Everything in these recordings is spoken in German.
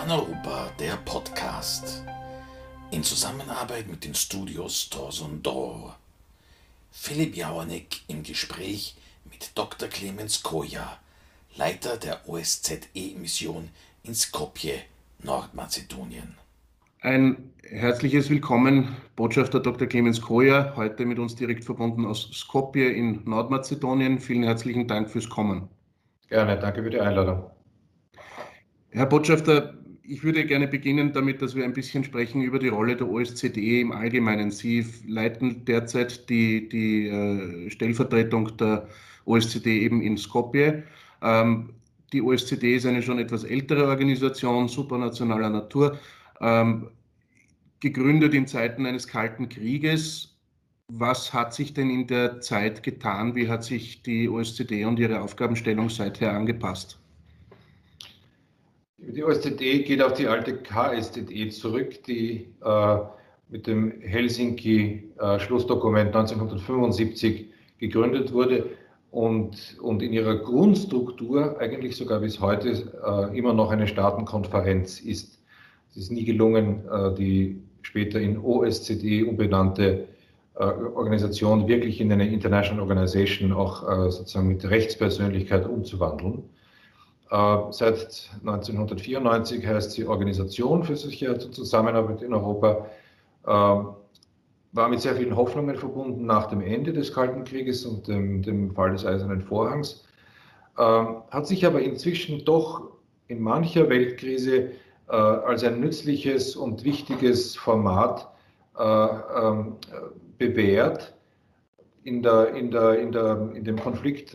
Paneuropa, der Podcast, in Zusammenarbeit mit den Studios Torsundor. Philipp Jauernick im Gespräch mit Dr. Clemens Koya, Leiter der OSZE-Mission in Skopje, Nordmazedonien. Ein herzliches Willkommen, Botschafter Dr. Clemens Koya, heute mit uns direkt verbunden aus Skopje in Nordmazedonien. Vielen herzlichen Dank fürs Kommen. Gerne, danke für die Einladung. Herr Botschafter, ich würde gerne beginnen damit, dass wir ein bisschen sprechen über die Rolle der OSZE im Allgemeinen. Sie leiten derzeit die Stellvertretung der OSZE eben in Skopje. Die OSZE ist eine schon etwas ältere Organisation, supranationaler Natur, gegründet in Zeiten eines Kalten Krieges. Was hat sich denn in der Zeit getan? Wie hat sich die OSZE und ihre Aufgabenstellung seither angepasst? Die OSZE geht auf die alte KSZE zurück, die mit dem Helsinki-Schlussdokument 1975 gegründet wurde und in ihrer Grundstruktur eigentlich sogar bis heute immer noch eine Staatenkonferenz ist. Es ist nie gelungen, die später in OSZE umbenannte Organisation wirklich in eine International Organization auch sozusagen mit Rechtspersönlichkeit umzuwandeln. Seit 1994 heißt sie Organisation für solche Zusammenarbeit in Europa, war mit sehr vielen Hoffnungen verbunden nach dem Ende des Kalten Krieges und dem Fall des Eisernen Vorhangs, hat sich aber inzwischen doch in mancher Weltkrise als ein nützliches und wichtiges Format bewährt. In dem Konflikt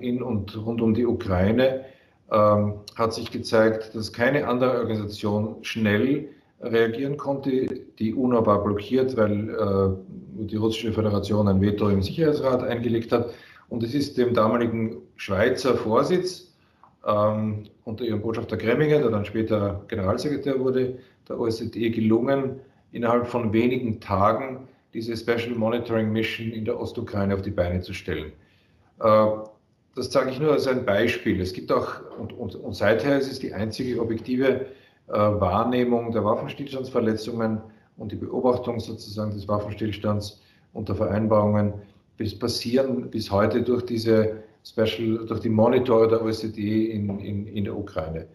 in und rund um die Ukraine hat sich gezeigt, dass keine andere Organisation schnell reagieren konnte. Die UNO war blockiert, weil die Russische Föderation ein Veto im Sicherheitsrat eingelegt hat. Und es ist dem damaligen Schweizer Vorsitz unter ihrem Botschafter Greminger, der dann später Generalsekretär wurde, der OSZE gelungen, innerhalb von wenigen Tagen diese Special Monitoring Mission in der Ostukraine auf die Beine zu stellen. Das zeige ich nur als ein Beispiel. Es gibt auch, und seither ist es die einzige objektive Wahrnehmung der Waffenstillstandsverletzungen und die Beobachtung sozusagen des Waffenstillstands und der Vereinbarungen passieren bis heute durch durch die Monitore der OSZE in der Ukraine.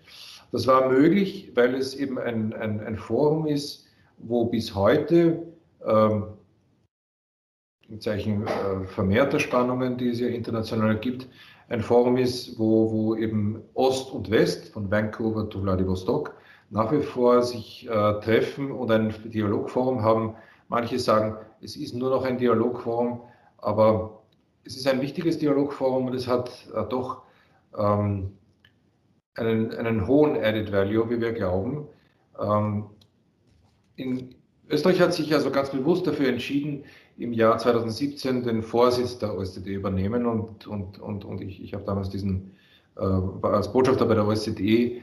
Das war möglich, weil es eben ein Forum ist, wo bis heute im Zeichen vermehrter Spannungen, die es ja international gibt, ein Forum ist, wo eben Ost und West, von Vancouver zu Vladivostok, nach wie vor sich treffen und ein Dialogforum haben. Manche sagen, es ist nur noch ein Dialogforum, aber es ist ein wichtiges Dialogforum und es hat doch einen hohen Added Value, wie wir glauben. Österreich hat sich also ganz bewusst dafür entschieden, im Jahr 2017 den Vorsitz der OSZE übernehmen und ich habe damals war als Botschafter bei der OSZE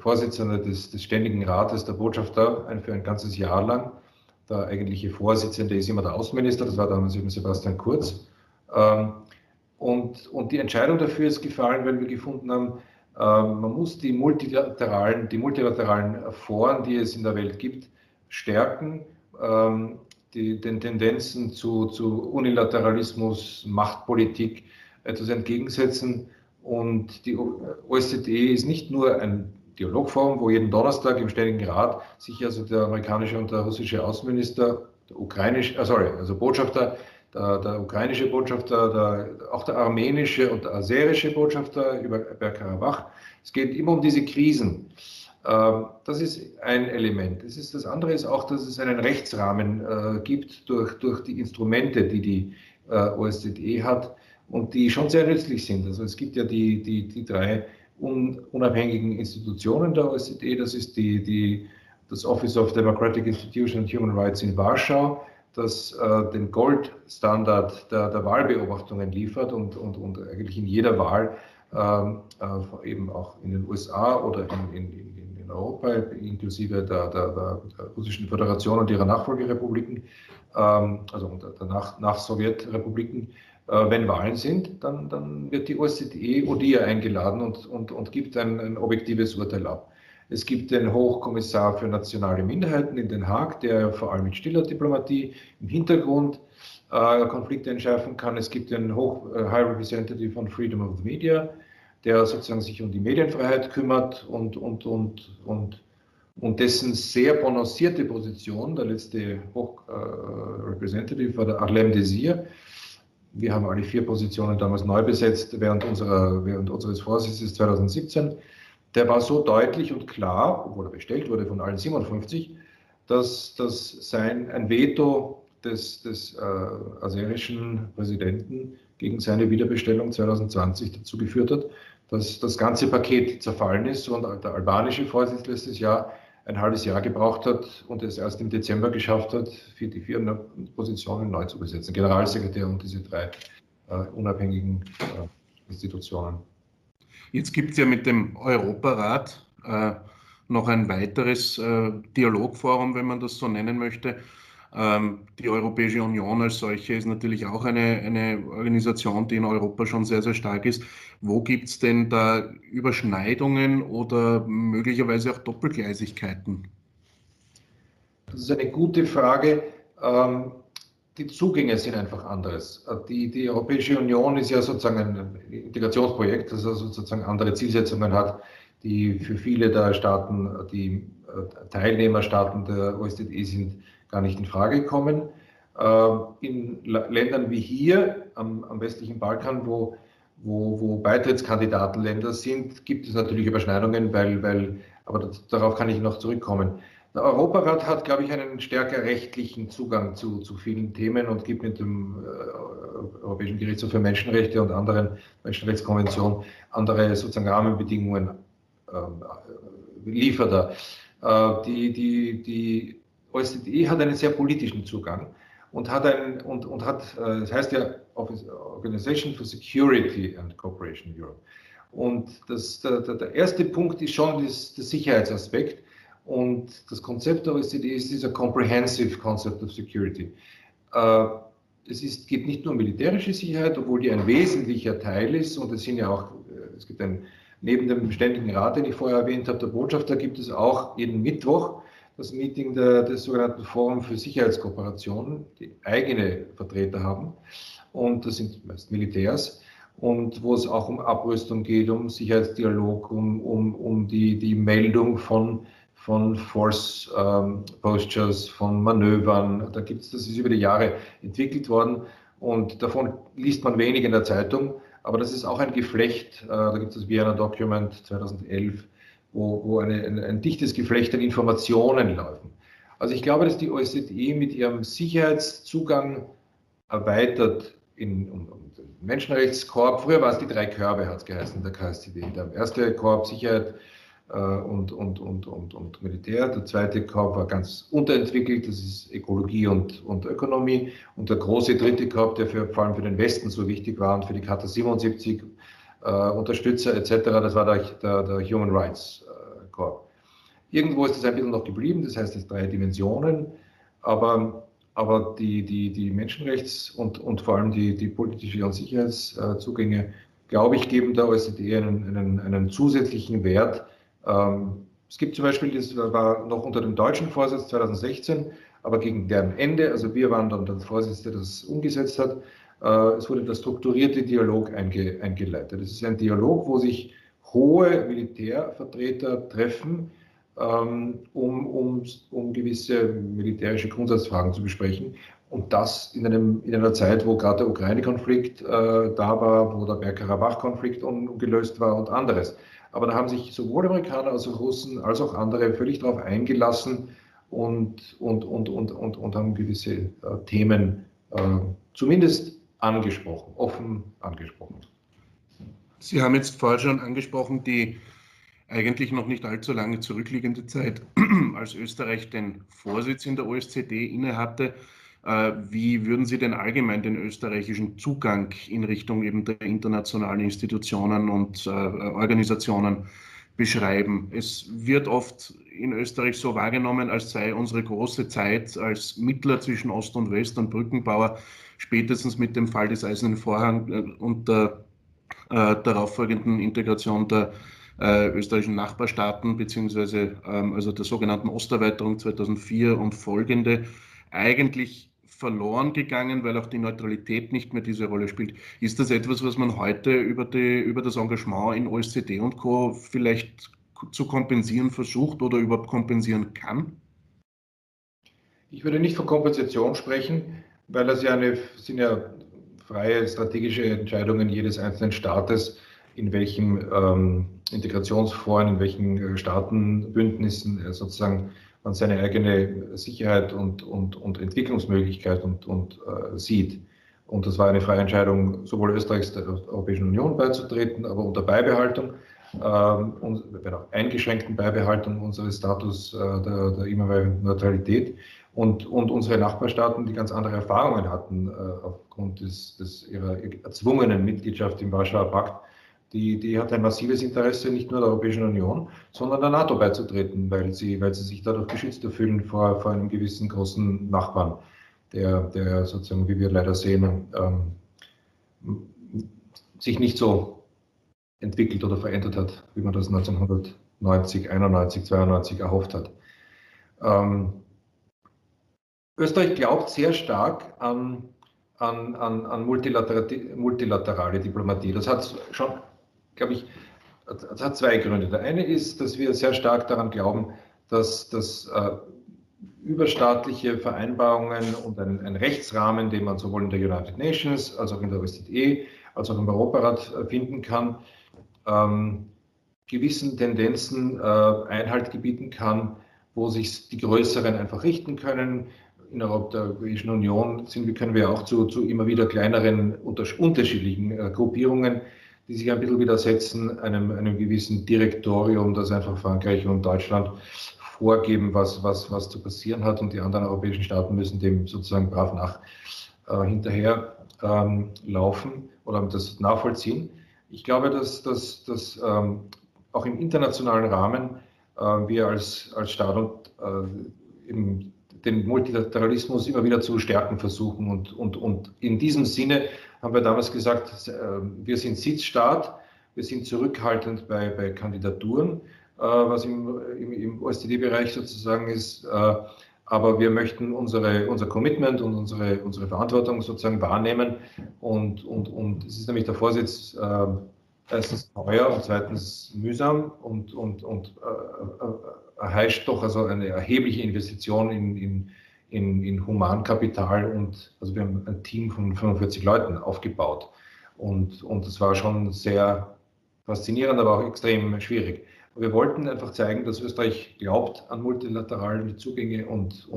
Vorsitzender des Ständigen Rates, der Botschafter für ein ganzes Jahr lang. Der eigentliche Vorsitzende ist immer der Außenminister, das war damals eben Sebastian Kurz. Und die Entscheidung dafür ist gefallen, weil wir gefunden haben, man muss die multilateralen Foren, die es in der Welt gibt, stärken, den Tendenzen zu Unilateralismus, Machtpolitik etwas entgegensetzen. Und die OSZE ist nicht nur ein Dialogforum, wo jeden Donnerstag im Ständigen Rat sich also der amerikanische und der russische Außenminister, Botschafter, der ukrainische Botschafter, auch der armenische und der aserische Botschafter über Karabach. Es geht immer um diese Krisen. Das ist ein Element. Das andere ist auch, dass es einen Rechtsrahmen gibt durch die Instrumente, die die OSZE hat und die schon sehr nützlich sind. Also es gibt ja die drei unabhängigen Institutionen der OSZE. Das ist das Office of Democratic Institutions and Human Rights in Warschau, das den Goldstandard der Wahlbeobachtungen liefert und eigentlich in jeder Wahl, eben auch in den USA oder in Europa, inklusive der Russischen Föderation und ihrer Nachfolgerepubliken, also der Nach-Sowjetrepubliken, Wenn Wahlen sind, dann wird die OSZE ODIHR eingeladen und gibt ein objektives Urteil ab. Es gibt den Hochkommissar für nationale Minderheiten in Den Haag, der vor allem mit stiller Diplomatie im Hintergrund Konflikte entschärfen kann. Es gibt den High Representative on Freedom of the Media, der sozusagen sich um die Medienfreiheit kümmert und dessen sehr prononcierte Position, der letzte Hochrepresentative war der Arlem Désir. Wir haben alle 4 Positionen damals neu besetzt während unseres Vorsitzes 2017. Der war so deutlich und klar, obwohl er bestellt wurde von allen 57, dass ein Veto des aserischen Präsidenten gegen seine Wiederbestellung 2020 dazu geführt hat, dass das ganze Paket zerfallen ist und der albanische Vorsitzende letztes Jahr ein halbes Jahr gebraucht hat und es erst im Dezember geschafft hat, für die 4 Positionen neu zu besetzen. Generalsekretär und diese 3 unabhängigen Institutionen. Jetzt gibt es ja mit dem Europarat noch ein weiteres Dialogforum, wenn man das so nennen möchte. Die Europäische Union als solche ist natürlich auch eine Organisation, die in Europa schon sehr, sehr stark ist. Wo gibt es denn da Überschneidungen oder möglicherweise auch Doppelgleisigkeiten? Das ist eine gute Frage. Die Zugänge sind einfach anderes. Die Europäische Union ist ja sozusagen ein Integrationsprojekt, das also sozusagen andere Zielsetzungen hat, die für viele der Staaten, die Teilnehmerstaaten der OSZE sind, gar nicht in Frage kommen. In Ländern wie hier am westlichen Balkan, wo Beitrittskandidatenländer sind, gibt es natürlich Überschneidungen, aber darauf kann ich noch zurückkommen. Der Europarat hat, glaube ich, einen stärker rechtlichen Zugang zu vielen Themen und gibt mit dem Europäischen Gerichtshof für Menschenrechte und anderen Menschenrechtskonventionen andere sozusagen Rahmenbedingungen liefert. Die OSZE hat einen sehr politischen Zugang und das heißt ja Organization for Security and Cooperation in Europe. Und der erste Punkt ist schon der Sicherheitsaspekt. Und das Konzept der OSZE ist dieser Comprehensive Concept of Security. Es gibt nicht nur militärische Sicherheit, obwohl die ein wesentlicher Teil ist. Und es gibt neben dem Ständigen Rat, den ich vorher erwähnt habe, der Botschafter, gibt es auch jeden Mittwoch das Meeting des sogenannten Forum für Sicherheitskooperationen, die eigene Vertreter haben. Und das sind meist Militärs. Und wo es auch um Abrüstung geht, um Sicherheitsdialog, um die Meldung von Force Postures, von Manövern. Das ist über die Jahre entwickelt worden und davon liest man wenig in der Zeitung, aber das ist auch ein Geflecht, da gibt es das Vienna Document 2011, wo ein dichtes Geflecht an Informationen laufen. Also ich glaube, dass die OSZE mit ihrem Sicherheitszugang erweitert um den Menschenrechtskorb, früher war es die 3 Körbe, hat es geheißen, der KSZE, der erste Korb Sicherheit, und Militär. Der zweite Korb war ganz unterentwickelt, das ist Ökologie und Ökonomie. Und der große dritte Korb, der vor allem für den Westen so wichtig war und für die Charta 77 Unterstützer etc., das war der Human Rights Korb. Irgendwo ist das ein bisschen noch geblieben, das heißt, es 3 Dimensionen, aber die Menschenrechts- und vor allem die politischen und Sicherheitszugänge, glaube ich, geben der OSZE einen zusätzlichen Wert. Es gibt zum Beispiel, das war noch unter dem deutschen Vorsitz 2016, aber gegen deren Ende, also wir waren dann der Vorsitzende, der das umgesetzt hat, es wurde der strukturierte Dialog eingeleitet. Das ist ein Dialog, wo sich hohe Militärvertreter treffen, um gewisse militärische Grundsatzfragen zu besprechen. Und das in einer Zeit, wo gerade der Ukraine-Konflikt da war, wo der Bergkarabach-Konflikt ungelöst war und anderes. Aber da haben sich sowohl Amerikaner als auch Russen als auch andere völlig darauf eingelassen und haben gewisse Themen zumindest angesprochen, offen angesprochen. Sie haben jetzt vorher schon angesprochen, die eigentlich noch nicht allzu lange zurückliegende Zeit, als Österreich den Vorsitz in der OSZE innehatte. Wie würden Sie denn allgemein den österreichischen Zugang in Richtung eben der internationalen Institutionen und Organisationen beschreiben? Es wird oft in Österreich so wahrgenommen, als sei unsere große Zeit als Mittler zwischen Ost und West und Brückenbauer spätestens mit dem Fall des Eisernen Vorhangs und der darauffolgenden Integration der österreichischen Nachbarstaaten beziehungsweise also der sogenannten Osterweiterung 2004 und folgende eigentlich verloren gegangen, weil auch die Neutralität nicht mehr diese Rolle spielt. Ist das etwas, was man heute über das Engagement in OSZE und Co. vielleicht zu kompensieren versucht oder überhaupt kompensieren kann? Ich würde nicht von Kompensation sprechen, weil das ja sind ja freie strategische Entscheidungen jedes einzelnen Staates, in welchem Integrationsforen, in welchen Staatenbündnissen sozusagen man seine eigene Sicherheit und Entwicklungsmöglichkeit sieht. Und das war eine freie Entscheidung, sowohl Österreichs der Europäischen Union beizutreten, aber unter Beibehaltung, wenn auch eingeschränkten Beibehaltung unseres Status der immerwährenden Neutralität und unsere Nachbarstaaten, die ganz andere Erfahrungen hatten aufgrund ihrer erzwungenen Mitgliedschaft im Warschauer Pakt. Die hat ein massives Interesse, nicht nur der Europäischen Union, sondern der NATO beizutreten, weil sie sich dadurch geschützter fühlen vor einem gewissen großen Nachbarn, der sozusagen, wie wir leider sehen, sich nicht so entwickelt oder verändert hat, wie man das 1990, 91, 92 erhofft hat. Österreich glaubt sehr stark an multilaterale Diplomatie. Das hat schon, glaube ich, das hat zwei Gründe. Der eine ist, dass wir sehr stark daran glauben, dass überstaatliche Vereinbarungen und ein Rechtsrahmen, den man sowohl in der United Nations als auch in der OSZE als auch im Europarat finden kann, gewissen Tendenzen Einhalt gebieten kann, wo sich die Größeren einfach richten können. Innerhalb der Europäischen Union können wir auch zu immer wieder kleineren, unterschiedlichen Gruppierungen, die sich ein bisschen widersetzen, einem gewissen Direktorium, das einfach Frankreich und Deutschland vorgeben, was zu passieren hat. Und die anderen europäischen Staaten müssen dem sozusagen brav hinterher laufen oder das nachvollziehen. Ich glaube, dass auch im internationalen Rahmen wir als Staat den Multilateralismus immer wieder zu stärken versuchen. Und in diesem Sinne haben wir damals gesagt, wir sind Sitzstaat, wir sind zurückhaltend bei Kandidaturen, was im OSZE-Bereich sozusagen ist, aber wir möchten unser Commitment und unsere Verantwortung sozusagen wahrnehmen. Und es ist nämlich der Vorsitz erstens teuer und zweitens mühsam und heißt doch also eine erhebliche Investition in Humankapital. Und also wir haben ein Team von 45 Leuten aufgebaut. Und das war schon sehr faszinierend, aber auch extrem schwierig. Wir wollten einfach zeigen, dass Österreich glaubt an multilaterale Zugänge und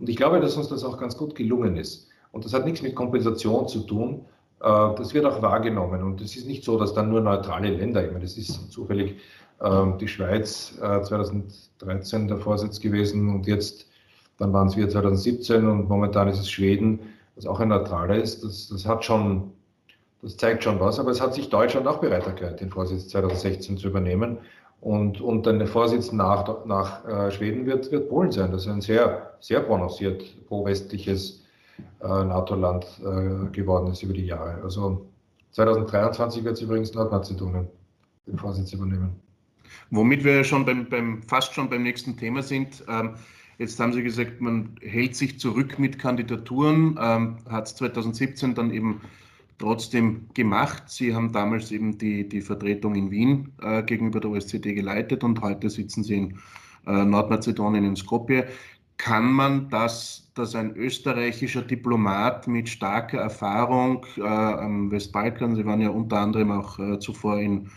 ich glaube, dass uns das auch ganz gut gelungen ist. Und das hat nichts mit Kompensation zu tun. Das wird auch wahrgenommen. Und es ist nicht so, dass dann nur neutrale Länder, ich meine, das ist zufällig die Schweiz 2013 der Vorsitz gewesen und jetzt, dann waren es wir 2017 und momentan ist es Schweden, was auch ein neutraler ist. Das zeigt schon was, aber es hat sich Deutschland auch bereit erklärt, den Vorsitz 2016 zu übernehmen. Und dann der Vorsitz nach Schweden wird Polen sein. Das ist ein sehr, sehr prononciert pro-westliches NATO-Land geworden ist über die Jahre. Also 2023 wird es übrigens Nordmazedonien den Vorsitz übernehmen. Womit wir schon fast schon beim nächsten Thema sind. Jetzt haben Sie gesagt, man hält sich zurück mit Kandidaturen, hat es 2017 dann eben trotzdem gemacht. Sie haben damals eben die Vertretung in Wien gegenüber der OSZE geleitet und heute sitzen Sie in Nordmazedonien in Skopje. Kann man das, dass ein österreichischer Diplomat mit starker Erfahrung am Westbalkan, Sie waren ja unter anderem auch zuvor in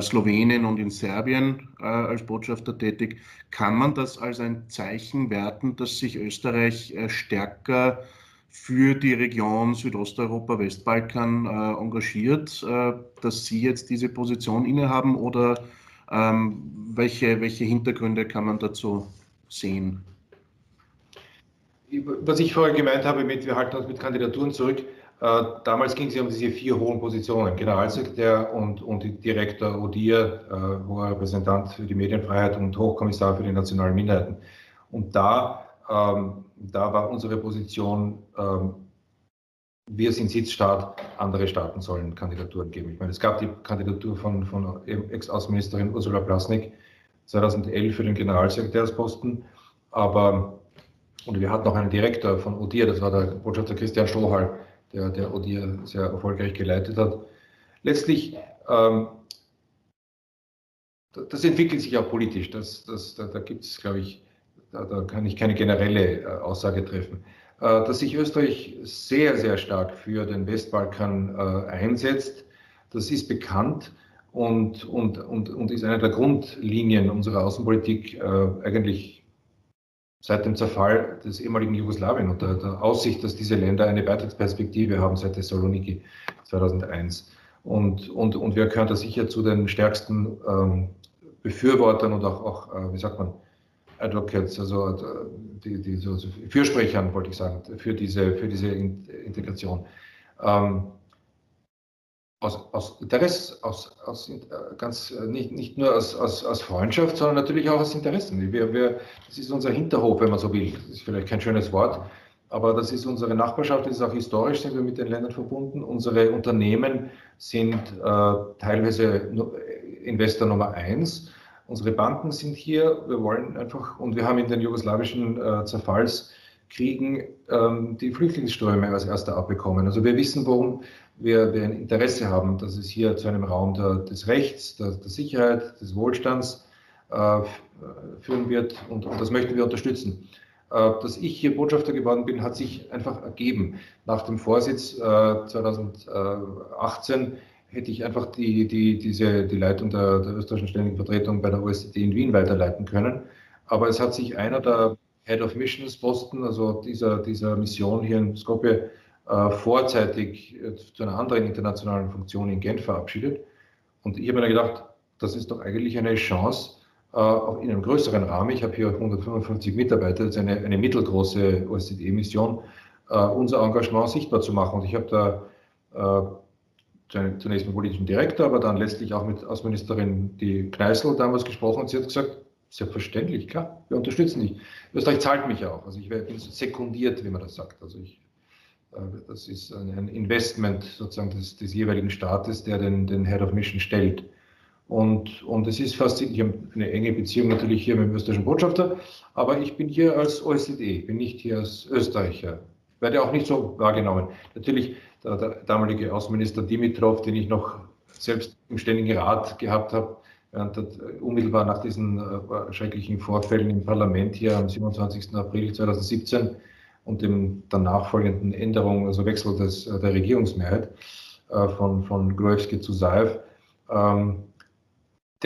Slowenien und in Serbien als Botschafter tätig, kann man das als ein Zeichen werten, dass sich Österreich stärker für die Region Südosteuropa, Westbalkan engagiert, dass Sie jetzt diese Position innehaben oder welche Hintergründe kann man dazu sehen? Was ich vorher gemeint habe, wir halten uns mit Kandidaturen zurück, damals ging es ja um diese 4 hohen Positionen, Generalsekretär und Direktor ODIHR, hoher Repräsentant für die Medienfreiheit und Hochkommissar für die nationalen Minderheiten. Und da war unsere Position wir sind Sitzstaat, andere Staaten sollen Kandidaturen geben. Ich meine, es gab die Kandidatur von Ex-Außenministerin Ursula Plasnik 2011 für den Generalsekretärsposten, aber und wir hatten auch einen Direktor von ODIHR, das war der Botschafter Christian Strohal, der ODIHR sehr erfolgreich geleitet hat. Letztlich, das entwickelt sich auch politisch, da gibt es, glaube ich, da kann ich keine generelle Aussage treffen. Dass sich Österreich sehr, sehr stark für den Westbalkan einsetzt, das ist bekannt und ist eine der Grundlinien unserer Außenpolitik eigentlich seit dem Zerfall des ehemaligen Jugoslawien und der Aussicht, dass diese Länder eine Beitrittsperspektive haben seit Thessaloniki 2001. Und wir gehören da sicher zu den stärksten Befürwortern und auch wie sagt man, Advocates, also die Fürsprechern, wollte ich sagen, für diese Integration. Aus Interesse, nicht nur aus Freundschaft, sondern natürlich auch aus Interessen. Das ist unser Hinterhof, wenn man so will. Das ist vielleicht kein schönes Wort, aber das ist unsere Nachbarschaft, das ist auch historisch, sind wir mit den Ländern verbunden. Unsere Unternehmen sind teilweise Investor Nummer 1. Unsere Banken sind hier, wir wollen einfach, und wir haben in den jugoslawischen Zerfallskriegen die Flüchtlingsströme als erster abbekommen. Also wir wissen, warum wir ein Interesse haben, dass es hier zu einem Raum des Rechts, der Sicherheit, des Wohlstands führen wird und das möchten wir unterstützen. Dass ich hier Botschafter geworden bin, hat sich einfach ergeben. Nach dem Vorsitz 2018 hätte ich einfach die Leitung der österreichischen Ständigen Vertretung bei der OSZE in Wien weiterleiten können. Aber es hat sich einer der Head of Missions Posten, also dieser Mission hier in Skopje, vorzeitig zu einer anderen internationalen Funktion in Genf verabschiedet. Und ich habe mir gedacht, das ist doch eigentlich eine Chance, auch in einem größeren Rahmen. Ich habe hier 155 Mitarbeiter, das ist eine mittelgroße OSZE-Mission, unser Engagement sichtbar zu machen. Und ich habe da zunächst mit politischen Direktor, aber dann letztlich auch mit Außenministerin die Kneißl damals gesprochen und sie hat gesagt, selbstverständlich, klar, wir unterstützen dich. Österreich zahlt mich ja auch, also ich bin sekundiert, wie man das sagt. Also das ist ein Investment sozusagen des jeweiligen Staates, der den Head of Mission stellt. Und es ist fast, ich habe eine enge Beziehung natürlich hier mit dem österreichischen Botschafter, aber ich bin hier als OSZE, ich bin nicht hier als Österreicher. Ich werde auch nicht so wahrgenommen. Natürlich, der damalige Außenminister Dimitrov, den ich noch selbst im Ständigen Rat gehabt habe, unmittelbar nach diesen schrecklichen Vorfällen im Parlament hier am 27. April 2017 und dem danach folgenden Änderung, also Wechsel der Regierungsmehrheit von Gruevski zu Zaev, der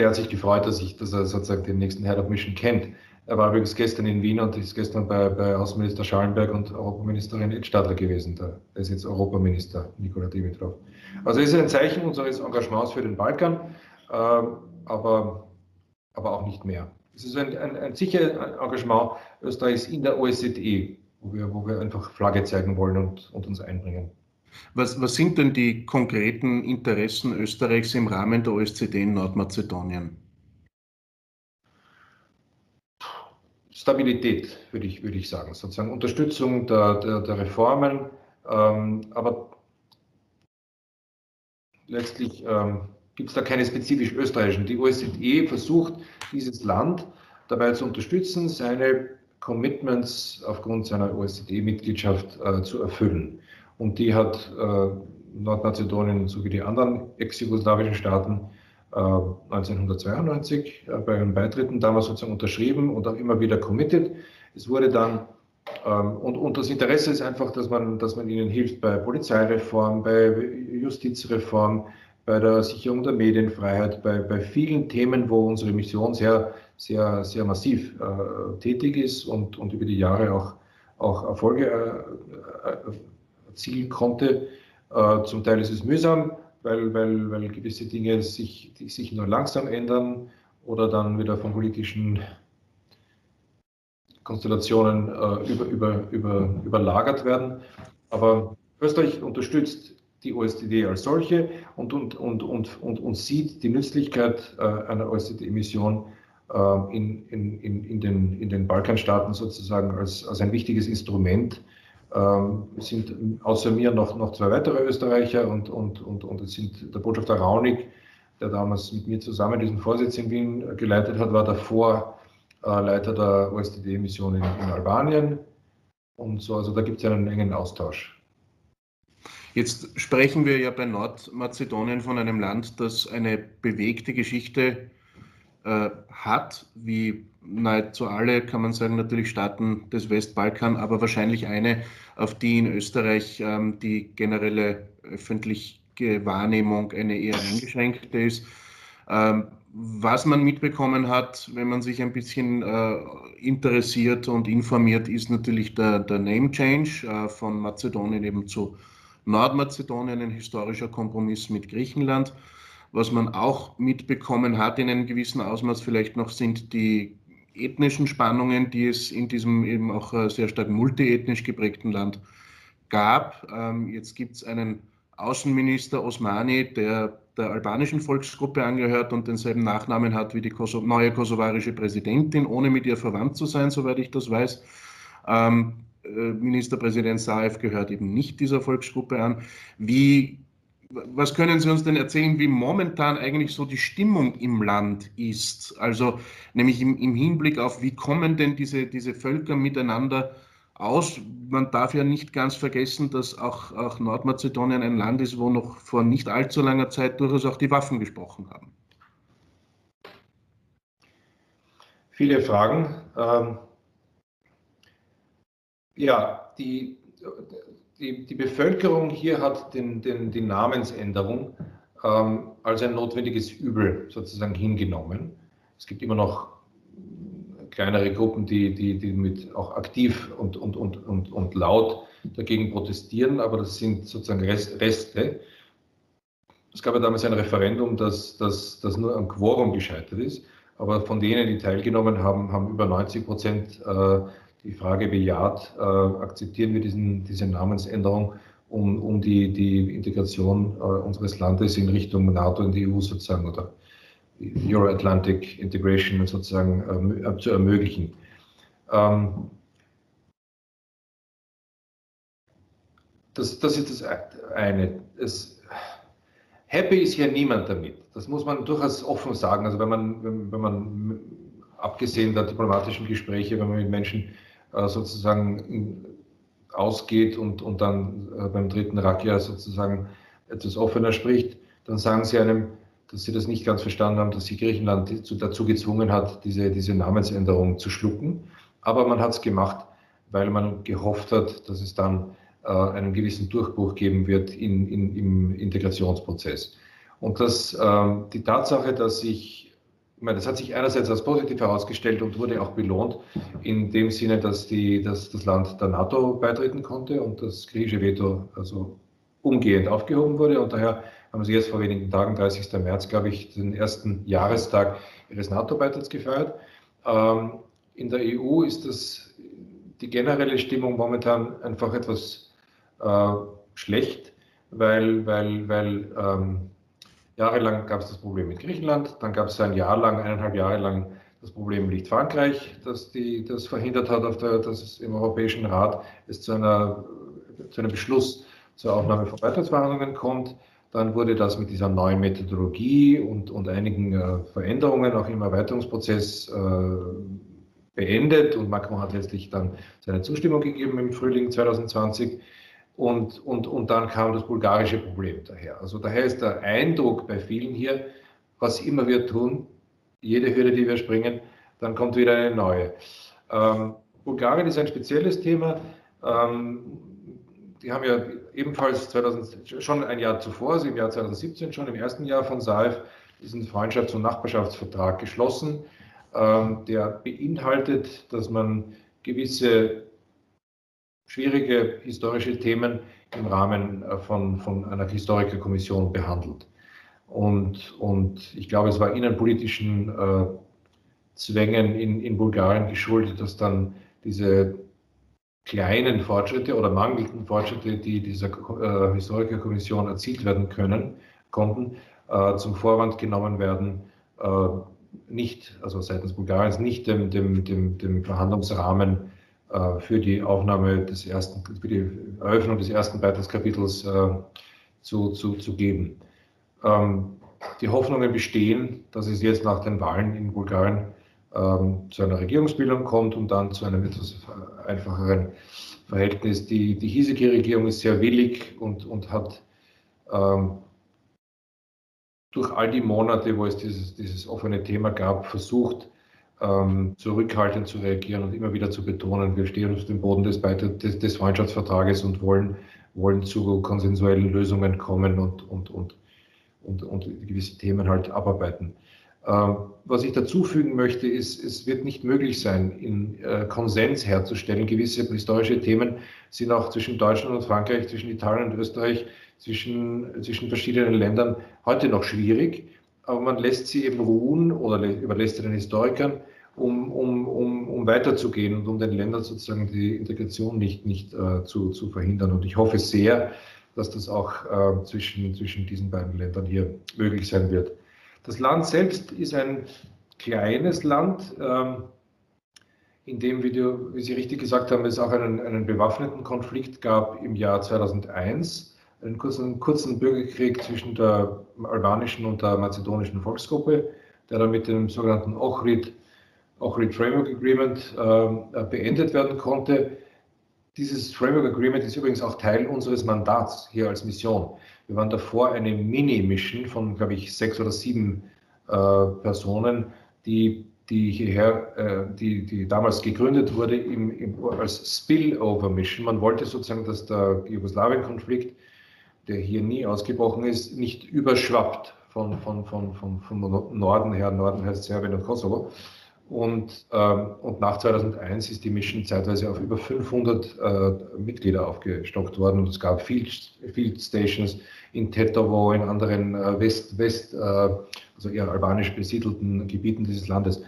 hat sich gefreut, dass er sozusagen den nächsten Head of Mission kennt. Er war übrigens gestern in Wien und ist gestern bei Außenminister Schallenberg und Europaministerin Edstadler gewesen. Da ist jetzt Europaminister Nikola Dimitrov. Also es ist ein Zeichen unseres Engagements für den Balkan, aber auch nicht mehr. Es ist ein sicheres Engagement Österreichs in der OSZE, wo wir einfach Flagge zeigen wollen und uns einbringen. Was sind denn die konkreten Interessen Österreichs im Rahmen der OSZE in Nordmazedonien? Stabilität, würde ich sagen, sozusagen Unterstützung der Reformen, aber letztlich gibt es da keine spezifisch österreichischen. Die OSZE versucht, dieses Land dabei zu unterstützen, seine Commitments aufgrund seiner OSZE-Mitgliedschaft zu erfüllen. Und die hat Nordmazedonien sowie die anderen ex-jugoslawischen Staaten 1992 bei ihren Beitritten damals sozusagen unterschrieben und auch immer wieder committed. Es wurde dann, und das Interesse ist einfach, dass man ihnen hilft bei Polizeireform, bei Justizreform, bei der Sicherung der Medienfreiheit, bei vielen Themen, wo unsere Mission sehr, sehr, sehr massiv tätig ist und über die Jahre auch Erfolge erzielen konnte. Zum Teil ist es mühsam, weil gewisse Dinge die sich nur langsam ändern oder dann wieder von politischen Konstellationen überlagert werden. Aber Österreich unterstützt die OSZE als solche und sieht die Nützlichkeit einer OSZE-Mission in den Balkanstaaten sozusagen als ein wichtiges Instrument Es sind außer mir noch zwei weitere Österreicher und es sind der Botschafter Raunig, der damals mit mir zusammen diesen Vorsitz in Wien geleitet hat, war davor Leiter der OSZE-Mission in Albanien. Und so, also da gibt es einen engen Austausch. Jetzt sprechen wir ja bei Nordmazedonien von einem Land, das eine bewegte Geschichte hat, wie nahezu alle, kann man sagen, natürlich Staaten des Westbalkan, aber wahrscheinlich eine, auf die in Österreich die generelle öffentliche Wahrnehmung eine eher eingeschränkte ist. Was man mitbekommen hat, wenn man sich ein bisschen interessiert und informiert, ist natürlich der Name Change von Mazedonien eben zu Nordmazedonien, ein historischer Kompromiss mit Griechenland. Was man auch mitbekommen hat in einem gewissen Ausmaß vielleicht noch, sind die ethnischen Spannungen, die es in diesem eben auch sehr stark multiethnisch geprägten Land gab. Jetzt gibt es einen Außenminister Osmani, der albanischen Volksgruppe angehört und denselben Nachnamen hat wie die neue kosovarische Präsidentin, ohne mit ihr verwandt zu sein, soweit ich das weiß. Ministerpräsident Zaev gehört eben nicht dieser Volksgruppe an. Was können Sie uns denn erzählen, wie momentan eigentlich so die Stimmung im Land ist? Also nämlich im Hinblick auf, wie kommen denn diese Völker miteinander aus? Man darf ja nicht ganz vergessen, dass auch Nordmazedonien ein Land ist, wo noch vor nicht allzu langer Zeit durchaus auch die Waffen gesprochen haben. Viele Fragen. Ja, die Bevölkerung hier hat die Namensänderung als ein notwendiges Übel sozusagen hingenommen. Es gibt immer noch kleinere Gruppen, die mit auch aktiv und laut dagegen protestieren, aber das sind sozusagen Reste. Es gab ja damals ein Referendum, das nur am Quorum gescheitert ist, aber von denen, die teilgenommen haben, haben über 90% die Frage bejaht, akzeptieren wir diese Namensänderung, um die Integration unseres Landes in Richtung NATO und die EU sozusagen oder Euro-Atlantic Integration sozusagen zu ermöglichen. Das ist das eine. Happy ist hier niemand damit. Das muss man durchaus offen sagen. Also wenn man abgesehen der diplomatischen Gespräche, wenn man mit Menschen sozusagen ausgeht und dann beim dritten Rakia sozusagen etwas offener spricht, dann sagen sie einem, dass sie das nicht ganz verstanden haben, dass sie Griechenland dazu gezwungen hat, diese Namensänderung zu schlucken. Aber man hat es gemacht, weil man gehofft hat, dass es dann einen gewissen Durchbruch geben wird im Integrationsprozess. Und die Tatsache, dass das hat sich einerseits als positiv herausgestellt und wurde auch belohnt, in dem Sinne, dass das Land der NATO beitreten konnte und das griechische Veto also umgehend aufgehoben wurde. Und daher haben sie jetzt vor wenigen Tagen, 30. März, glaube ich, den ersten Jahrestag ihres NATO-Beitritts gefeiert. In der EU ist die generelle Stimmung momentan einfach etwas schlecht, weil jahrelang gab es das Problem mit Griechenland, dann gab es eineinhalb Jahre lang das Problem mit Frankreich, das verhindert hat, dass es im Europäischen Rat zu einem Beschluss zur Aufnahme von Beitrittsverhandlungen kommt. Dann wurde das mit dieser neuen Methodologie und einigen Veränderungen auch im Erweiterungsprozess beendet und Macron hat letztlich dann seine Zustimmung gegeben im Frühling 2020. Und dann kam das bulgarische Problem daher. Also daher ist der Eindruck bei vielen hier, was immer wir tun, jede Hürde, die wir springen, dann kommt wieder eine neue. Bulgarien ist ein spezielles Thema. Die haben ja ebenfalls schon ein Jahr zuvor, also im Jahr 2017, schon im ersten Jahr von Zaev, diesen Freundschafts- und Nachbarschaftsvertrag geschlossen. Der beinhaltet, dass man gewisse schwierige historische Themen im Rahmen von einer Historikerkommission behandelt. Und ich glaube, es war innenpolitischen Zwängen in Bulgarien geschuldet, dass dann diese kleinen Fortschritte oder mangelnden Fortschritte, die dieser Historikerkommission erzielt werden konnten, zum Vorwand genommen werden, nicht, also seitens Bulgariens nicht dem Verhandlungsrahmen für die Aufnahme des ersten, für die Eröffnung des ersten Beitrittskapitels zu geben. Die Hoffnungen bestehen, dass es jetzt nach den Wahlen in Bulgarien zu einer Regierungsbildung kommt und dann zu einem etwas einfacheren Verhältnis. Die hiesige Regierung ist sehr willig und hat durch all die Monate, wo es dieses offene Thema gab, versucht, zurückhaltend zu reagieren und immer wieder zu betonen, wir stehen auf dem Boden des Freundschaftsvertrages und wollen zu konsensuellen Lösungen kommen und gewisse Themen halt abarbeiten. Was ich dazufügen möchte, ist, es wird nicht möglich sein, Konsens herzustellen. Gewisse historische Themen sind auch zwischen Deutschland und Frankreich, zwischen Italien und Österreich, zwischen verschiedenen Ländern heute noch schwierig, aber man lässt sie eben ruhen oder überlässt sie den Historikern, um weiterzugehen und um den Ländern sozusagen die Integration nicht zu verhindern. Und ich hoffe sehr, dass das auch zwischen diesen beiden Ländern hier möglich sein wird. Das Land selbst ist ein kleines Land, in dem, wie Sie richtig gesagt haben, es auch einen bewaffneten Konflikt gab im Jahr 2001, einen kurzen Bürgerkrieg zwischen der albanischen und der mazedonischen Volksgruppe, der dann mit dem sogenannten ODIHR Framework Agreement beendet werden konnte. Dieses Framework Agreement ist übrigens auch Teil unseres Mandats hier als Mission. Wir waren davor eine Mini-Mission von, glaube ich, 6 oder 7 Personen, die damals gegründet wurde als Spillover-Mission. Man wollte sozusagen, dass der Jugoslawien-Konflikt, der hier nie ausgebrochen ist, nicht überschwappt von Norden her. Norden heißt Serbien und Kosovo. Und nach 2001 ist die Mission zeitweise auf über 500 Mitglieder aufgestockt worden. Und es gab Field Stations in Tetovo, in anderen also eher albanisch besiedelten Gebieten dieses Landes.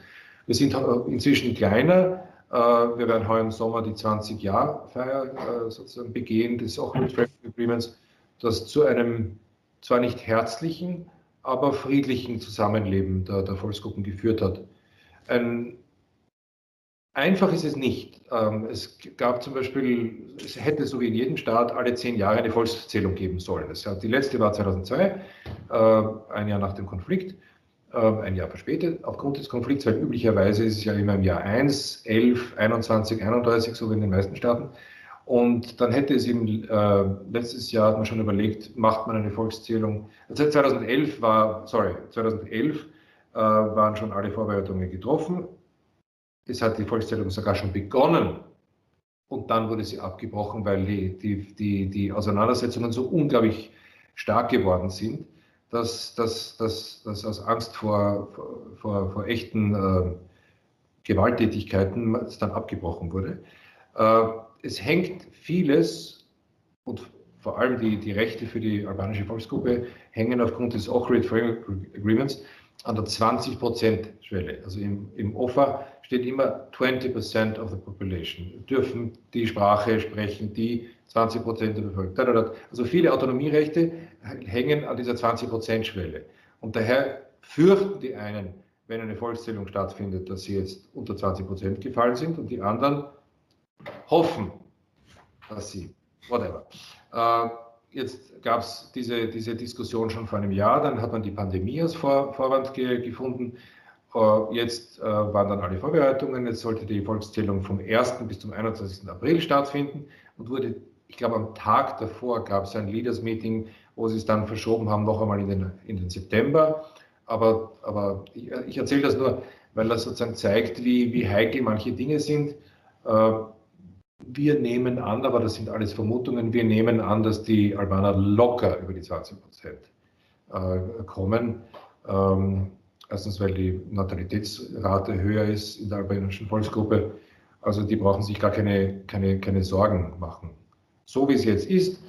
Wir sind inzwischen kleiner. Wir werden heuer im Sommer die 20-Jahr-Feier sozusagen begehen, des Agreements, das zu einem zwar nicht herzlichen, aber friedlichen Zusammenleben der Volksgruppen geführt hat. Einfach ist es nicht. Es gab zum Beispiel, es hätte so wie in jedem Staat alle 10 Jahre eine Volkszählung geben sollen. Die letzte war 2002, ein Jahr nach dem Konflikt, ein Jahr verspätet. Aufgrund des Konflikts, weil üblicherweise ist es ja immer im Jahr 1, 11, 21, 31, so wie in den meisten Staaten. Und dann hätte es eben, letztes Jahr hat man schon überlegt, macht man eine Volkszählung. Also 2011 waren schon alle Vorbereitungen getroffen. Es hat die Volkszählung sogar schon begonnen und dann wurde sie abgebrochen, weil die Auseinandersetzungen so unglaublich stark geworden sind, dass aus Angst vor echten Gewalttätigkeiten es dann abgebrochen wurde. Es hängt vieles und vor allem die Rechte für die albanische Volksgruppe hängen aufgrund des ODIHR Framework Agreements an der 20%-Schwelle. Also im OFA steht immer 20% of the population. Dürfen die Sprache sprechen, die 20% der Bevölkerung. Also viele Autonomierechte hängen an dieser 20%-Schwelle. Und daher fürchten die einen, wenn eine Volkszählung stattfindet, dass sie jetzt unter 20% gefallen sind und die anderen hoffen, dass sie, whatever. Jetzt gab es diese Diskussion schon vor einem Jahr, dann hat man die Pandemie als Vorwand gefunden. Jetzt waren dann alle Vorbereitungen, jetzt sollte die Volkszählung vom 1. bis zum 21. April stattfinden und wurde, ich glaube am Tag davor gab es ein Leaders Meeting, wo sie es dann verschoben haben, noch einmal in den September. Aber ich erzähle das nur, weil das sozusagen zeigt, wie heikel manche Dinge sind. Wir nehmen an, aber das sind alles Vermutungen, wir nehmen an, dass die Albaner locker über die 20% kommen. Erstens, weil die Natalitätsrate höher ist in der albanischen Volksgruppe. Also die brauchen sich gar keine Sorgen machen. So wie es jetzt ist,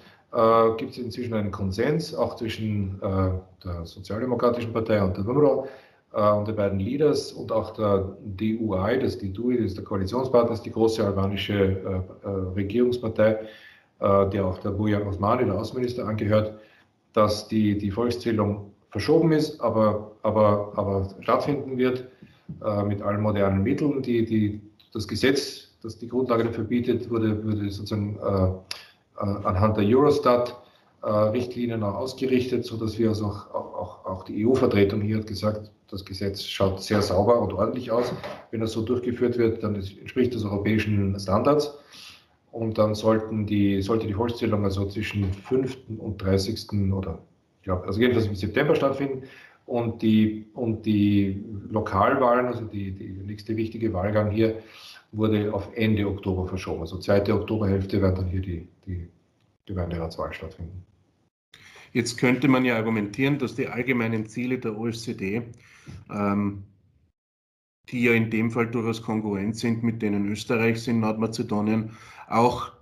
gibt es inzwischen einen Konsens, auch zwischen der Sozialdemokratischen Partei und der VMRO und den beiden Leaders und auch der DUI, das ist der Koalitionspartner, das ist die große albanische Regierungspartei, der auch der Bujar Osmani, der Außenminister, angehört, dass die Volkszählung verschoben ist, aber stattfinden wird mit allen modernen Mitteln. Das Gesetz, das die Grundlage dafür bietet, wurde sozusagen anhand der Eurostat-Richtlinien auch ausgerichtet, sodass wir also auch die EU-Vertretung hier hat gesagt, das Gesetz schaut sehr sauber und ordentlich aus. Wenn das so durchgeführt wird, dann entspricht das europäischen Standards. Und dann sollte die Volkszählung also zwischen 5. und 30. oder ich glaube, also jedenfalls im September stattfinden. Und die Lokalwahlen, also die nächste wichtige Wahlgang hier, wurde auf Ende Oktober verschoben. Also zweite Oktoberhälfte wird dann hier die Gemeinderatswahl stattfinden. Jetzt könnte man ja argumentieren, dass die allgemeinen Ziele der OSZE, die ja in dem Fall durchaus kongruent sind mit denen Österreichs in Nordmazedonien, auch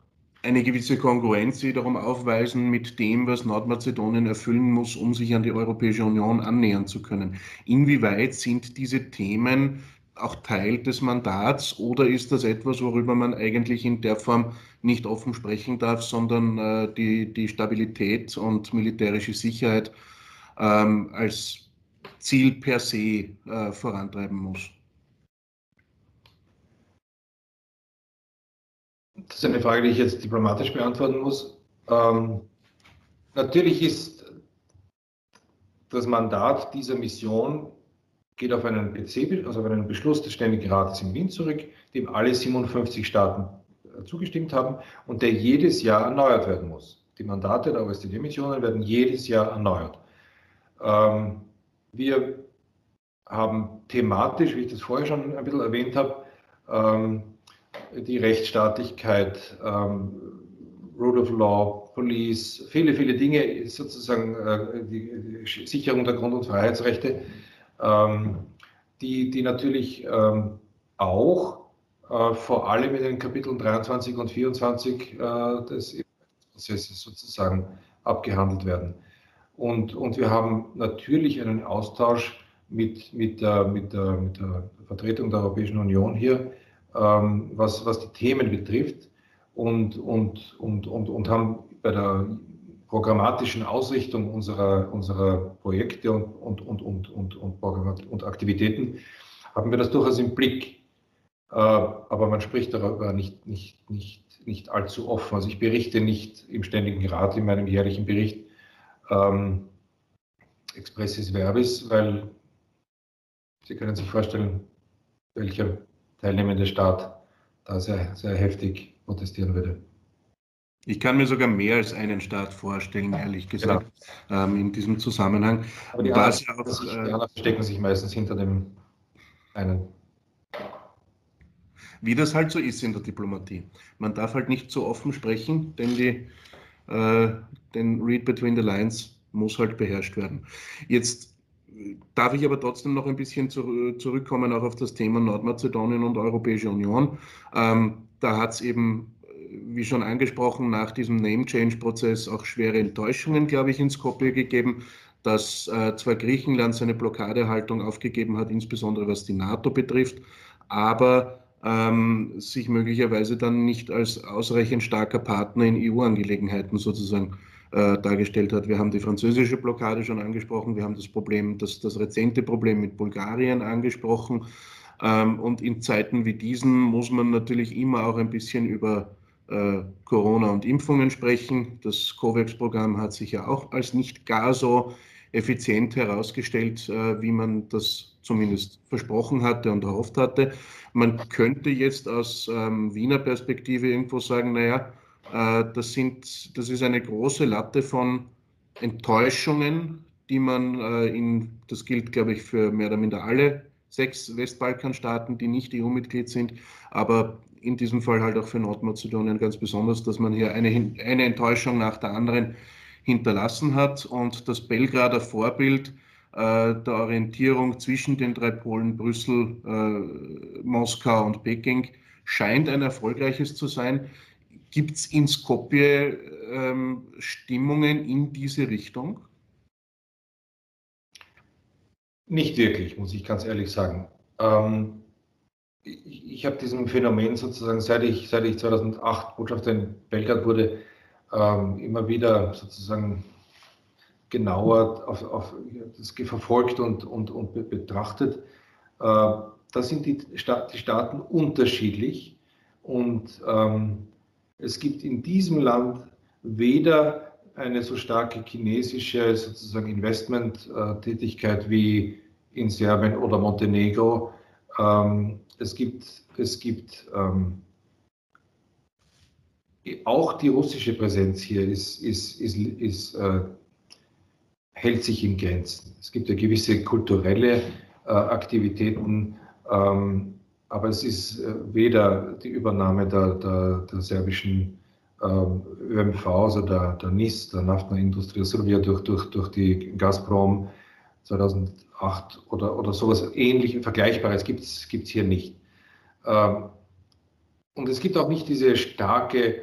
eine gewisse Kongruenz wiederum aufweisen mit dem, was Nordmazedonien erfüllen muss, um sich an die Europäische Union annähern zu können. Inwieweit sind diese Themen auch Teil des Mandats oder ist das etwas, worüber man eigentlich in der Form nicht offen sprechen darf, sondern die Stabilität und militärische Sicherheit als Ziel per se vorantreiben muss? Das ist eine Frage, die ich jetzt diplomatisch beantworten muss. Natürlich ist das Mandat dieser Mission geht auf einen Beschluss des Ständigen Rates in Wien zurück, dem alle 57 Staaten zugestimmt haben und der jedes Jahr erneuert werden muss. Die Mandate der OSZE-Missionen werden jedes Jahr erneuert. Wir haben thematisch, wie ich das vorher schon ein bisschen erwähnt habe, die Rechtsstaatlichkeit, Rule of Law, Police, viele, viele Dinge, sozusagen die Sicherung der Grund- und Freiheitsrechte, die natürlich auch vor allem in den Kapiteln 23 und 24 des Prozesses sozusagen abgehandelt werden. Und wir haben natürlich einen Austausch mit der Vertretung der Europäischen Union hier, was die Themen betrifft und haben bei der programmatischen Ausrichtung unserer Projekte und Aktivitäten, haben wir das durchaus im Blick. Aber man spricht darüber nicht allzu offen. Also ich berichte nicht im Ständigen Rat in meinem jährlichen Bericht expressis verbis, weil Sie können sich vorstellen, welcher teilnehmende Staat da sehr, sehr heftig protestieren würde. Ich kann mir sogar mehr als einen Staat vorstellen, ehrlich gesagt, genau. In diesem Zusammenhang. Aber die anderen verstecken sich meistens hinter dem einen. Wie das halt so ist in der Diplomatie. Man darf halt nicht so offen sprechen, denn den Read Between the Lines muss halt beherrscht werden. Jetzt darf ich aber trotzdem noch ein bisschen zurückkommen, auch auf das Thema Nordmazedonien und Europäische Union. Da hat es eben, wie schon angesprochen, nach diesem Name-Change-Prozess auch schwere Enttäuschungen, glaube ich, in Skopje gegeben, dass zwar Griechenland seine Blockadehaltung aufgegeben hat, insbesondere was die NATO betrifft, aber sich möglicherweise dann nicht als ausreichend starker Partner in EU-Angelegenheiten sozusagen dargestellt hat. Wir haben die französische Blockade schon angesprochen, wir haben das Problem, das rezente Problem mit Bulgarien angesprochen. Und in Zeiten wie diesen muss man natürlich immer auch ein bisschen über Corona und Impfungen sprechen. Das COVAX-Programm hat sich ja auch als nicht gar so effizient herausgestellt, wie man das zumindest versprochen hatte und erhofft hatte. Man könnte jetzt aus Wiener Perspektive irgendwo sagen, naja, das ist eine große Latte von Enttäuschungen, die man das gilt, glaube ich, für mehr oder minder alle 6 Westbalkanstaaten, die nicht EU-Mitglied sind, aber in diesem Fall halt auch für Nordmazedonien ganz besonders, dass man hier eine Enttäuschung nach der anderen hinterlassen hat und das Belgrader Vorbild der Orientierung zwischen den 3 Polen, Brüssel, Moskau und Peking, scheint ein erfolgreiches zu sein. Gibt es in Skopje Stimmungen in diese Richtung? Nicht wirklich, muss ich ganz ehrlich sagen. Ich habe diesem Phänomen sozusagen, seit ich 2008 Botschafter in Belgrad wurde, immer wieder sozusagen genauer auf das verfolgt und betrachtet. Da sind die Staaten unterschiedlich. Und es gibt in diesem Land weder eine so starke chinesische sozusagen Investmenttätigkeit wie in Serbien oder Montenegro. Es gibt auch die russische Präsenz hier hält sich in Grenzen. Es gibt ja gewisse kulturelle Aktivitäten, aber es ist weder die Übernahme der serbischen ÖMV, also der NIS, der Naftna-Industrie Serbia durch die Gazprom 2008 oder sowas ähnliches, Vergleichbares gibt es hier nicht. Und es gibt auch nicht diese starke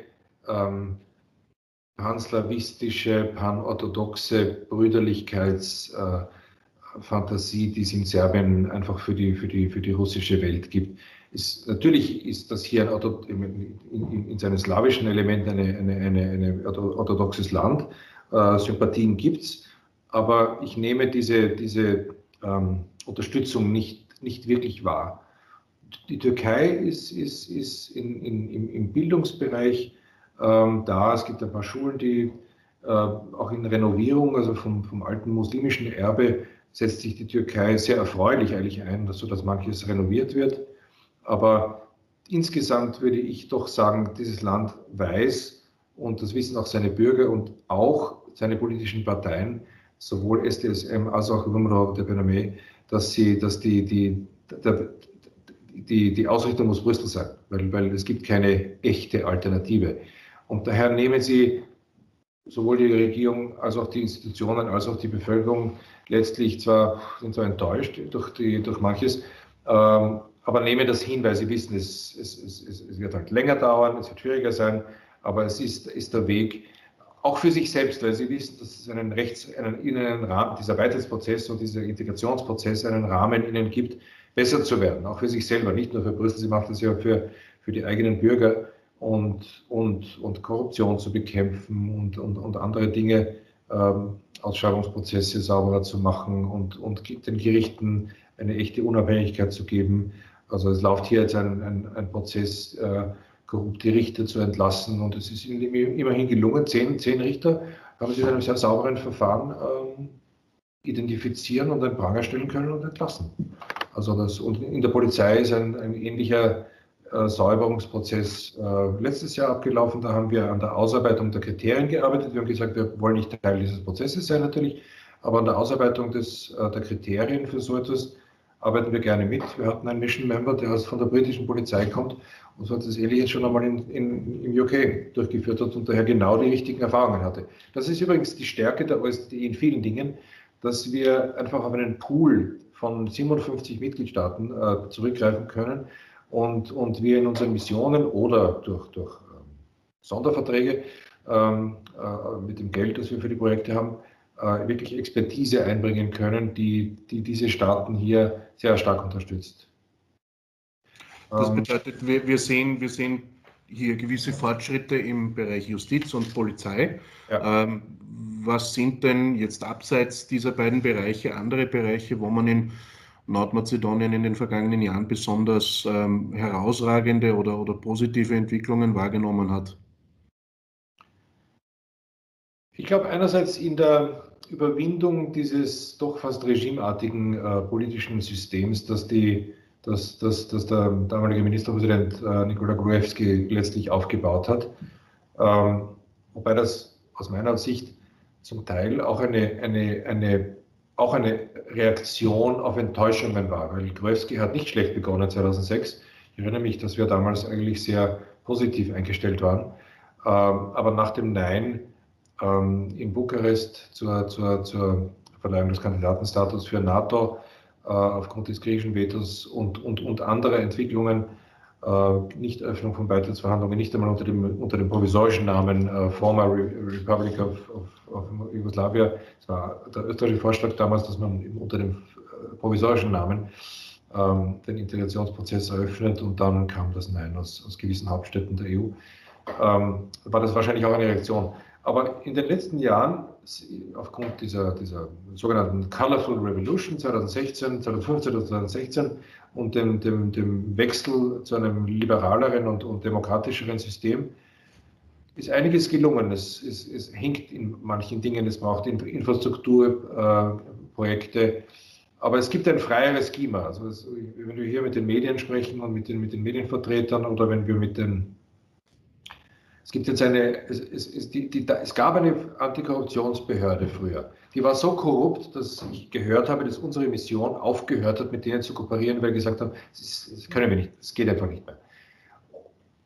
panslawistische, panorthodoxe Brüderlichkeitsfantasie, die es in Serbien einfach für die russische Welt gibt. Natürlich ist das hier in seinen slawischen Elementen ein orthodoxes Land. Sympathien gibt es, aber ich nehme diese Unterstützung nicht wirklich wahr. Die Türkei ist im Bildungsbereich da. Es gibt ein paar Schulen, die auch in Renovierung, also vom alten muslimischen Erbe, setzt sich die Türkei sehr erfreulich eigentlich ein, sodass manches renoviert wird. Aber insgesamt würde ich doch sagen, dieses Land weiß, und das wissen auch seine Bürger und auch seine politischen Parteien, sowohl SDSM als auch Rumro de Bename, dass die Ausrichtung muss Brüssel sein, weil es gibt keine echte Alternative. Und daher nehmen sie sowohl die Regierung als auch die Institutionen als auch die Bevölkerung letztlich sind zwar enttäuscht durch manches, aber nehmen das hin, weil sie wissen, es wird halt länger dauern, es wird schwieriger sein, aber es ist der Weg, auch für sich selbst, weil sie wissen, dass es einen Rahmen, dieser Beitrittsprozess und dieser Integrationsprozess einen Rahmen ihnen gibt, besser zu werden, auch für sich selber, nicht nur für Brüssel, sie macht das ja für die eigenen Bürger und Korruption zu bekämpfen und andere Dinge, Ausschreibungsprozesse sauberer zu machen und den Gerichten eine echte Unabhängigkeit zu geben. Also es läuft hier jetzt ein Prozess, korrupte Richter zu entlassen, und es ist ihnen immerhin gelungen. 10 Richter haben sie in einem sehr sauberen Verfahren identifizieren und einen Pranger stellen können und entlassen. Also und in der Polizei ist ein ähnlicher Säuberungsprozess letztes Jahr abgelaufen. Da haben wir an der Ausarbeitung der Kriterien gearbeitet. Wir haben gesagt, wir wollen nicht Teil dieses Prozesses sein natürlich, aber an der Ausarbeitung der Kriterien für so etwas arbeiten wir gerne mit. Wir hatten einen Mission Member, der von der britischen Polizei kommt und so etwas Ähnliches schon einmal im UK durchgeführt hat und daher genau die richtigen Erfahrungen hatte. Das ist übrigens die Stärke der OSZE in vielen Dingen, dass wir einfach auf einen Pool von 57 Mitgliedstaaten zurückgreifen können und wir in unseren Missionen oder durch Sonderverträge mit dem Geld, das wir für die Projekte haben, wirklich Expertise einbringen können, die diese Staaten hier sehr stark unterstützt. Das bedeutet, wir sehen hier gewisse Fortschritte im Bereich Justiz und Polizei. Ja. Was sind denn jetzt abseits dieser beiden Bereiche andere Bereiche, wo man in Nordmazedonien in den vergangenen Jahren besonders herausragende oder positive Entwicklungen wahrgenommen hat? Ich glaube, einerseits in der Überwindung dieses doch fast regimeartigen politischen Systems, das der damalige Ministerpräsident Nikola Gruevski letztlich aufgebaut hat. Wobei das aus meiner Sicht zum Teil auch eine Reaktion auf Enttäuschungen war, weil Gruevski hat nicht schlecht begonnen 2006. Ich erinnere mich, dass wir damals eigentlich sehr positiv eingestellt waren. Aber nach dem Nein in Bukarest zur Verleihung des Kandidatenstatus für NATO aufgrund des griechischen Vetos und anderer Entwicklungen, Nichteröffnung von Beitrittsverhandlungen, nicht einmal unter dem provisorischen Namen Former Republic of Yugoslavia. Es war der österreichische Vorschlag damals, dass man unter dem provisorischen Namen den Integrationsprozess eröffnet, und dann kam das Nein aus gewissen Hauptstädten der EU. War das wahrscheinlich auch eine Reaktion. Aber in den letzten Jahren, aufgrund dieser sogenannten Colorful Revolution 2015, 2016 und dem Wechsel zu einem liberaleren und demokratischeren System, ist einiges gelungen. Es hinkt in manchen Dingen, es braucht Infrastrukturprojekte, aber es gibt ein freieres Klima. Also wenn wir hier mit den Medien sprechen und mit den Medienvertretern oder wenn wir mit den... Es gibt jetzt es gab eine Antikorruptionsbehörde früher. Die war so korrupt, dass ich gehört habe, dass unsere Mission aufgehört hat, mit denen zu kooperieren, weil wir gesagt haben, das können wir nicht, es geht einfach nicht mehr.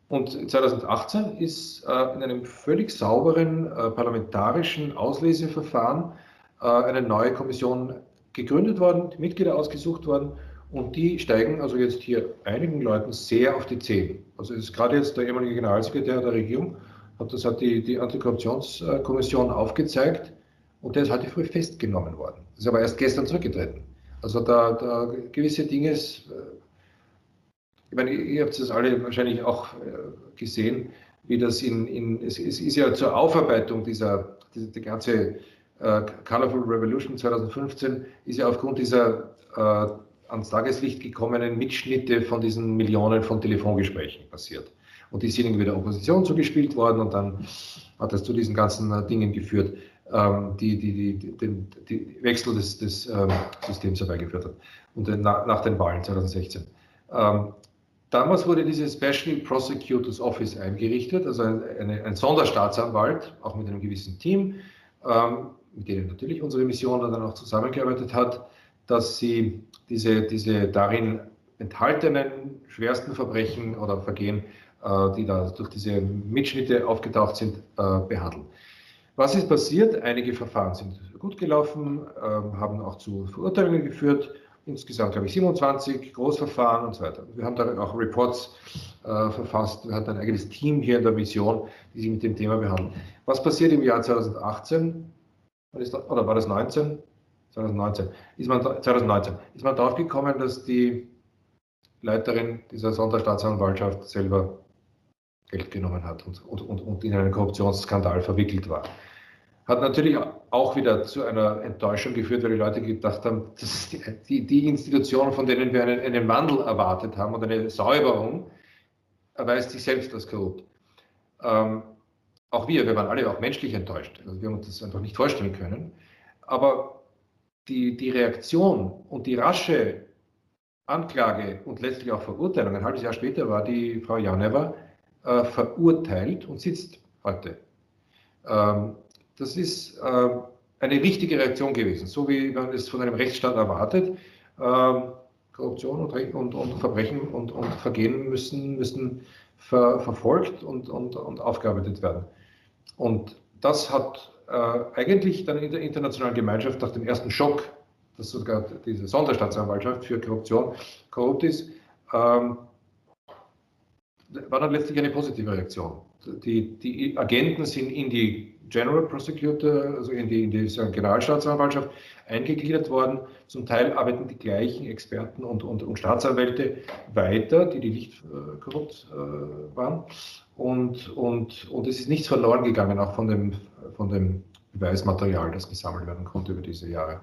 Und 2018 ist in einem völlig sauberen parlamentarischen Ausleseverfahren eine neue Kommission gegründet worden, die Mitglieder ausgesucht worden, und die steigen also jetzt hier einigen Leuten sehr auf die Zehen. Also es ist gerade jetzt der ehemalige Generalsekretär der Regierung, das hat die Antikorruptionskommission aufgezeigt, und der ist heute früh festgenommen worden. Ist aber erst gestern zurückgetreten. Also da gewisse Dinge, ich meine, ihr habt es alle wahrscheinlich auch gesehen, wie das es ist ja zur Aufarbeitung die ganze Colorful Revolution 2015, ist ja aufgrund dieser ans Tageslicht gekommenen Mitschnitte von diesen Millionen von Telefongesprächen passiert. Und die sind irgendwie der Opposition zugespielt worden, und dann hat das zu diesen ganzen Dingen geführt, die den Wechsel des Systems herbeigeführt hat. Und nach den Wahlen 2016. Damals wurde dieses Special Prosecutor's Office eingerichtet, also ein Sonderstaatsanwalt, auch mit einem gewissen Team, mit denen natürlich unsere Mission dann auch zusammengearbeitet hat, dass sie diese darin enthaltenen schwersten Verbrechen oder Vergehen, die da durch diese Mitschnitte aufgetaucht sind, behandeln. Was ist passiert? Einige Verfahren sind gut gelaufen, haben auch zu Verurteilungen geführt. Insgesamt, glaube ich, 27 Großverfahren und so weiter. Wir haben da auch Reports verfasst. Wir hatten ein eigenes Team hier in der Mission, die sich mit dem Thema behandeln. Was passiert im Jahr 2018? Oder war das 19? 2019. 2019 ist man darauf gekommen, dass die Leiterin dieser Sonderstaatsanwaltschaft selber Geld genommen hat und in einen Korruptionsskandal verwickelt war. Hat natürlich auch wieder zu einer Enttäuschung geführt, weil die Leute gedacht haben, das ist die Institution, von denen wir einen Wandel erwartet haben und eine Säuberung, erweist sich selbst als korrupt. Auch wir waren alle auch menschlich enttäuscht. Also wir haben uns das einfach nicht vorstellen können. Aber die Reaktion und die rasche Anklage und letztlich auch Verurteilung, ein halbes Jahr später war die Frau Janeva verurteilt und sitzt heute. Das ist eine richtige Reaktion gewesen, so wie man es von einem Rechtsstaat erwartet. Korruption und Verbrechen und Vergehen müssen verfolgt und aufgearbeitet werden. Und das hat eigentlich dann in der internationalen Gemeinschaft nach dem ersten Schock, dass sogar diese Sonderstaatsanwaltschaft für Korruption korrupt ist, war dann letztlich eine positive Reaktion. Die Agenten sind in die General Prosecutor, also in die Generalstaatsanwaltschaft eingegliedert worden. Zum Teil arbeiten die gleichen Experten und Staatsanwälte weiter, die nicht korrupt waren. Und es ist nichts verloren gegangen, auch von dem Beweismaterial, das gesammelt werden konnte über diese Jahre.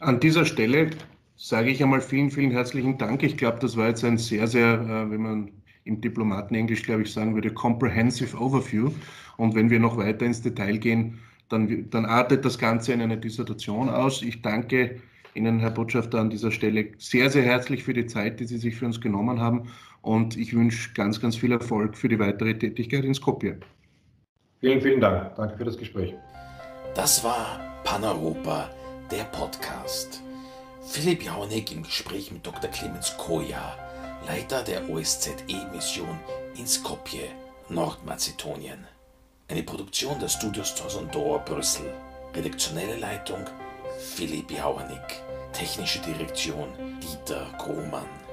An dieser Stelle sage ich einmal vielen, vielen herzlichen Dank. Ich glaube, das war jetzt ein sehr, sehr, wenn man im Diplomatenenglisch, glaube ich, sagen würde, comprehensive overview. Und wenn wir noch weiter ins Detail gehen, dann artet das Ganze in eine Dissertation aus. Ich danke Ihnen, Herr Botschafter, an dieser Stelle sehr, sehr herzlich für die Zeit, die Sie sich für uns genommen haben. Und ich wünsche ganz, ganz viel Erfolg für die weitere Tätigkeit in Skopje. Vielen, vielen Dank. Danke für das Gespräch. Das war Paneuropa, der Podcast. Philipp Jauernick im Gespräch mit Dr. Clemens Koya, Leiter der OSZE-Mission in Skopje, Nordmazedonien. Eine Produktion der Studios Torsundor, Brüssel. Redaktionelle Leitung Philipp Jauernick. Technische Direktion Dieter Grohmann.